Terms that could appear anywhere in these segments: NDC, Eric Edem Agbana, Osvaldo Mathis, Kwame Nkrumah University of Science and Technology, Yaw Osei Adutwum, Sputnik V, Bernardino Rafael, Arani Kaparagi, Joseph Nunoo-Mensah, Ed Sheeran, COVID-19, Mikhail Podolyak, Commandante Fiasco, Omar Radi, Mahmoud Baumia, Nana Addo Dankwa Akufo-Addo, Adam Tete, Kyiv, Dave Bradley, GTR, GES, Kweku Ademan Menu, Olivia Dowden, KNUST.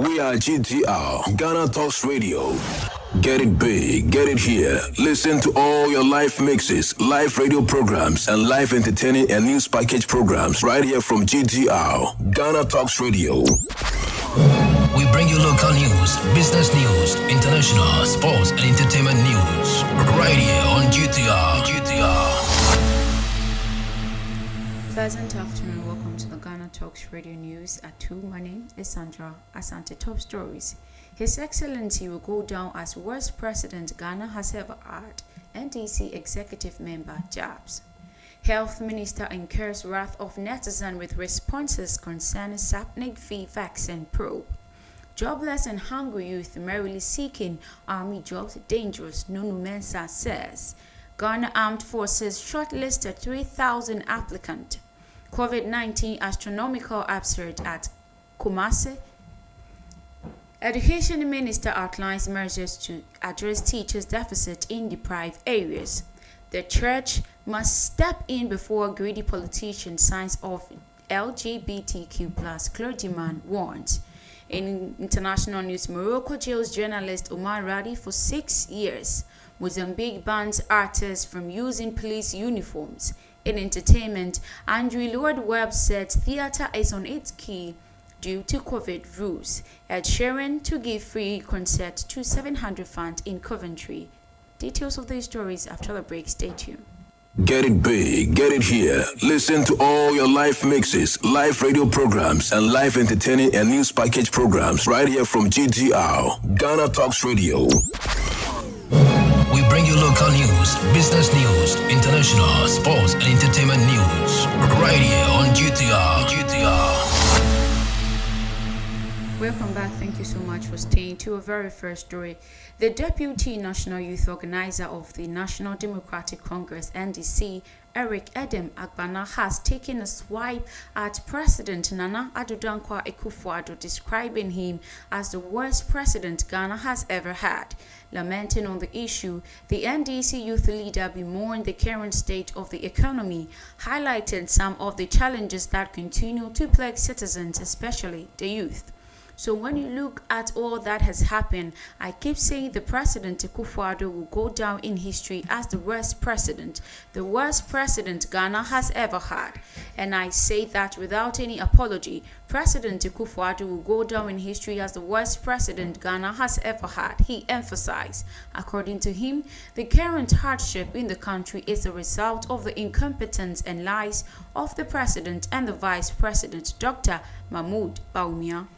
We are GTR, Ghana Talks Radio. Get it big, get it here. Listen to all your live mixes, live radio programs, and live entertaining and news package programs right here from GTR, Ghana Talks Radio. We bring you local news, business news, international, sports, and entertainment news right here on GTR. Pleasant afternoon. Welcome to the Ghana Talks Radio News at 2. My name is Sandra Asante. Top stories. His Excellency will go down as worst president Ghana has ever had. NDC executive member jabs. Health Minister incurs wrath of netizens with responses concerning Sputnik V vaccine probe. Jobless and hungry youth merrily seeking army jobs dangerous, Nunoo-Mensah says. Ghana Armed Forces shortlisted 3,000 applicants. COVID-19 astronomical absurd at Kumasi. Education Minister outlines measures to address teachers' deficit in deprived areas. The church must step in before greedy politician signs off LGBTQ+ clergyman warns. In international news, Morocco jails journalist Omar Radi for 6 years. Mozambique bans artists from using police uniforms. In entertainment, Andrew Lloyd Webber said theater is on its key due to COVID rules. Ed Sheeran to give free concert to 700 fans in Coventry. Details of these stories after the break. Stay tuned. Get it big, get it here. Listen to all your live mixes, live radio programs, and live entertaining and news package programs right here from GTR, Ghana Talks Radio. We bring you local news, business news, international, sports, and entertainment news right here on GTR. Welcome back. Thank you so much for staying to our very first story. The Deputy National Youth Organizer of the National Democratic Congress, NDC, Eric Edem Agbana, has taken a swipe at President Nana Addo Dankwa Akufo-Addo, describing him as the worst president Ghana has ever had. Lamenting on the issue, the NDC youth leader bemoaned the current state of the economy, highlighting some of the challenges that continue to plague citizens, especially the youth. So when you look at all that has happened, I keep saying the president Akufo-Addo will go down in history as the worst president Ghana has ever had. And I say that without any apology. President Akufo-Addo will go down in history as the worst president Ghana has ever had, he emphasized. According to him, the current hardship in the country is a result of the incompetence and lies of the president and the vice president, Dr. Mahmoud Baumia.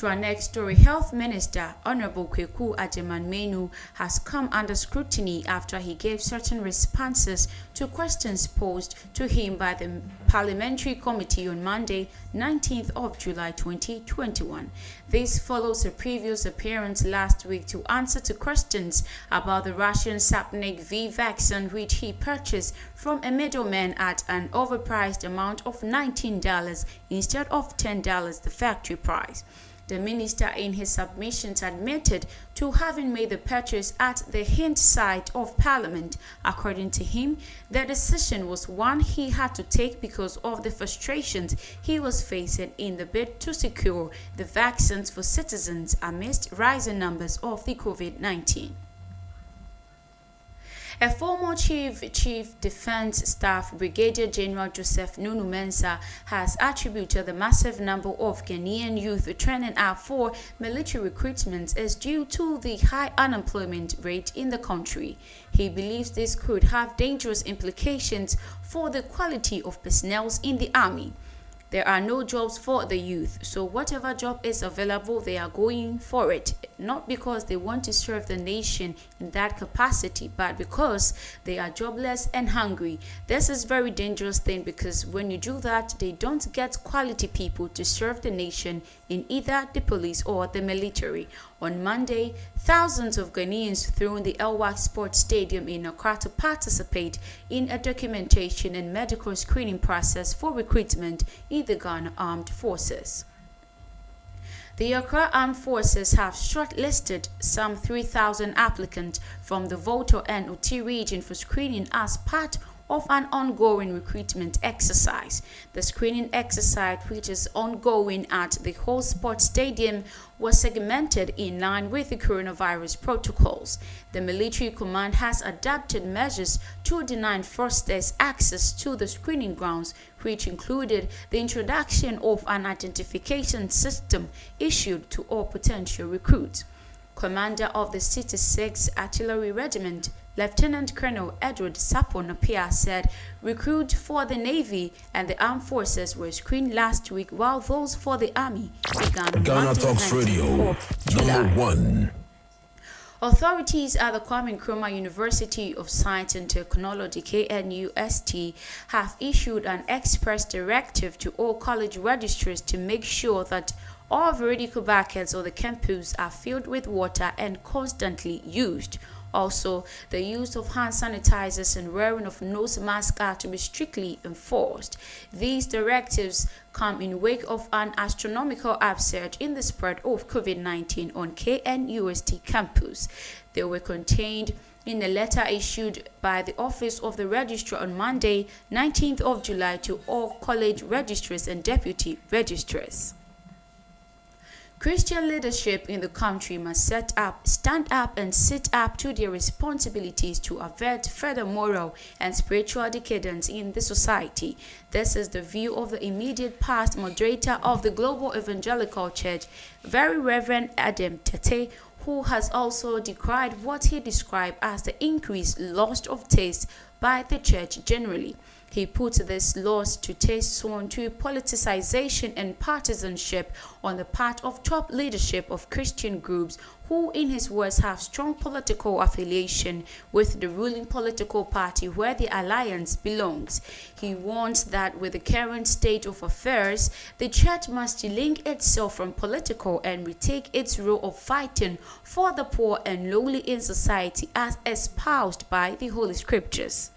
To our next story, Health Minister Honorable Kweku Ademan Menu has come under scrutiny after he gave certain responses to questions posed to him by the Parliamentary Committee on Monday, 19th of July 2021. This follows a previous appearance last week to answer to questions about the Russian Sputnik V vaccine, which he purchased from a middleman at an overpriced amount of $19 instead of $10, the factory price. The minister in his submissions admitted to having made the purchase at the hindsight of Parliament. According to him, the decision was one he had to take because of the frustrations he was facing in the bid to secure the vaccines for citizens amidst rising numbers of the COVID-19. A former Chief Defense Staff Brigadier General Joseph Nunoo-Mensah has attributed the massive number of Ghanaian youth training out for military recruitments as due to the high unemployment rate in the country. He believes this could have dangerous implications for the quality of personnel in the army. There are no jobs for the youth, so whatever job is available, they are going for it, not because they want to serve the nation in that capacity, but because they are jobless and hungry. This is a very dangerous thing because when you do that, they don't get quality people to serve the nation in either the police or the military. On Monday, thousands of Ghanaians through the Elwak Sports Stadium in Accra to participate in a documentation and medical screening process for recruitment in the Ghana Armed Forces. The Accra Armed Forces have shortlisted some 3,000 applicants from the Volta and Oti region for screening as part of an ongoing recruitment exercise. The screening exercise, which is ongoing at the whole sports stadium, was segmented in line with the coronavirus protocols. The military command has adopted measures to deny first-days access to the screening grounds, which included the introduction of an identification system issued to all potential recruits. Commander of the 66th Artillery Regiment, Lieutenant Colonel Edward Saponopia, said recruits for the Navy and the Armed Forces were screened last week, while those for the Army began on Ghana Talks Radio, #1. Authorities at the Kwame Nkrumah University of Science and Technology (KNUST) have issued an express directive to all college registrars to make sure that all vertical buckets on the campus are filled with water and constantly used. Also, the use of hand sanitizers and wearing of nose masks are to be strictly enforced. These directives come in wake of an astronomical upsurge in the spread of COVID-19 on KNUST campus. They were contained in a letter issued by the Office of the Registrar on Monday, 19th of July, to all college registrars and deputy registrars. Christian leadership in the country must stand up and sit up to their responsibilities to avert further moral and spiritual decadence in the society. This is the view of the immediate past moderator of the Global Evangelical Church, Very Reverend Adam Tete, who has also decried what he described as the increased loss of taste by the church generally. He puts this loss to taste sworn to politicization and partisanship on the part of top leadership of Christian groups who, in his words, have strong political affiliation with the ruling political party where the alliance belongs. He warns that with the current state of affairs, the church must delink itself from political and retake its role of fighting for the poor and lowly in society as espoused by the Holy Scriptures.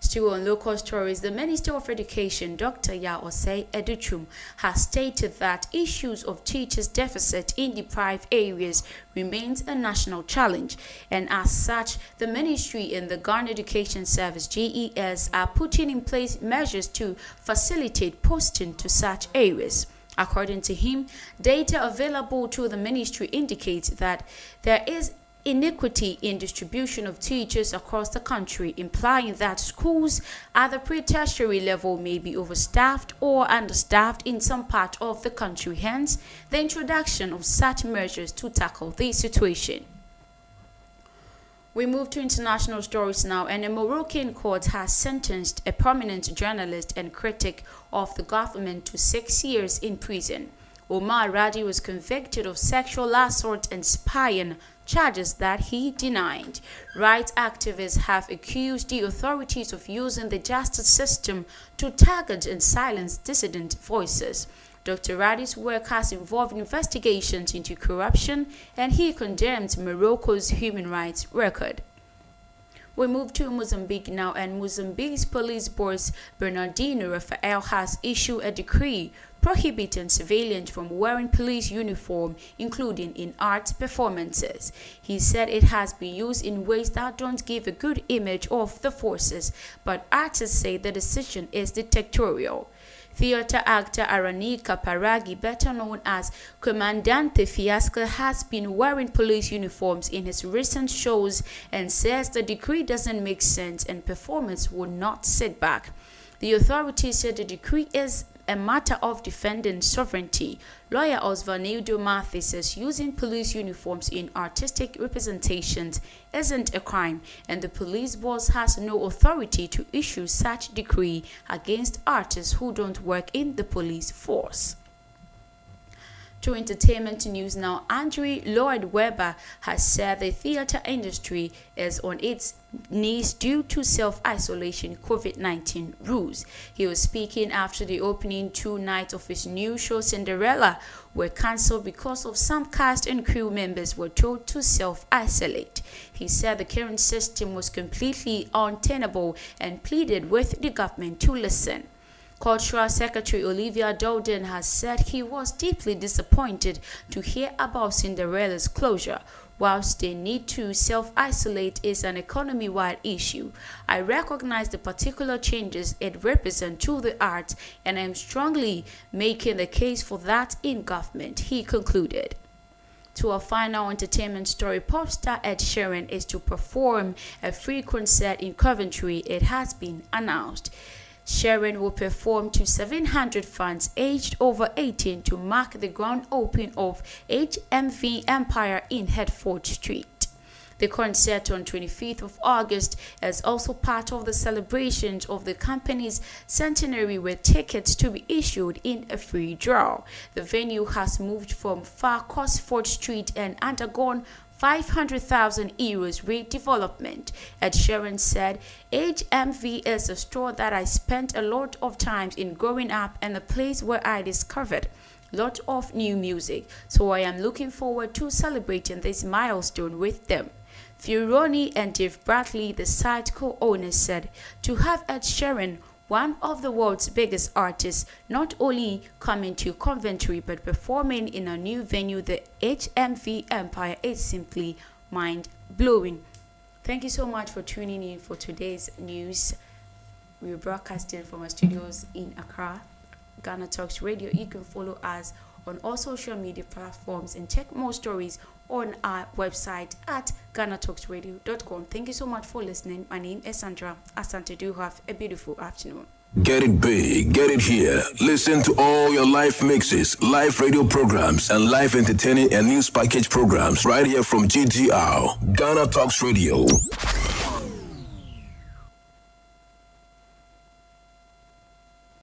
Still on local stories, the Minister of Education, Dr. Yaw Osei Adutwum, has stated that issues of teachers' deficit in deprived areas remains a national challenge, and as such, the ministry and the Ghana Education Service (GES) are putting in place measures to facilitate posting to such areas. According to him, data available to the ministry indicates that there is inequity in distribution of teachers across the country, implying that schools at the pre-tertiary level may be overstaffed or understaffed in some part of the country, hence the introduction of such measures to tackle this situation. We move to international stories now, and a Moroccan court has sentenced a prominent journalist and critic of the government to 6 years in prison. Omar Radi was convicted of sexual assault and spying, charges that he denied. Rights activists have accused the authorities of using the justice system to target and silence dissident voices. Dr. Radi's work has involved investigations into corruption, and he condemned Morocco's human rights record. We move to Mozambique now, and Mozambique's police boss Bernardino Rafael has issued a decree prohibiting civilians from wearing police uniform, including in art performances. He said it has been used in ways that don't give a good image of the forces, but artists say the decision is dictatorial. Theater actor Arani Kaparagi, better known as Commandante Fiasco, has been wearing police uniforms in his recent shows and says the decree doesn't make sense and performers will not sit back. The authorities said the decree is a matter of defending sovereignty. Lawyer Osvaldo Mathis says using police uniforms in artistic representations isn't a crime, and the police boss has no authority to issue such decree against artists who don't work in the police force. To entertainment news now, Andrew Lloyd Webber has said the theater industry is on its knees due to self-isolation COVID-19 rules. He was speaking after the opening 2 nights of his new show Cinderella were cancelled because of some cast and crew members were told to self-isolate. He said the current system was completely untenable and pleaded with the government to listen. Cultural Secretary Olivia Dowden has said he was deeply disappointed to hear about Cinderella's closure. Whilst the need to self-isolate is an economy-wide issue, I recognize the particular changes it represents to the arts, and I am strongly making the case for that in government, he concluded. To our final entertainment story, pop star Ed Sheeran is to perform a free concert in Coventry, it has been announced. Sheeran will perform to 700 fans aged over 18 to mark the grand opening of HMV Empire in Hertford Street. The concert on 25th of August is also part of the celebrations of the company's centenary, with tickets to be issued in a free draw. The venue has moved from Far Cosford Street and undergone €500,000 redevelopment. Ed Sheeran said, HMV is a store that I spent a lot of time in growing up, and a place where I discovered a lot of new music. So I am looking forward to celebrating this milestone with them. Fioroni and Dave Bradley, the site co-owners, said, to have Ed Sheeran, one of the world's biggest artists, not only coming to Coventry but performing in a new venue, the HMV Empire, is simply mind-blowing. Thank you so much for tuning in for today's news. We're broadcasting from our studios in Accra, Ghana Talks Radio. You can follow us on all social media platforms and check more stories on our website at ghanatalksradio.com. Thank you so much for listening. My name is Sandra Asante. Do have a beautiful afternoon. Get it big, get it here. Listen to all your live mixes, live radio programs, and live entertaining and news package programs right here from GTR, Ghana Talks Radio.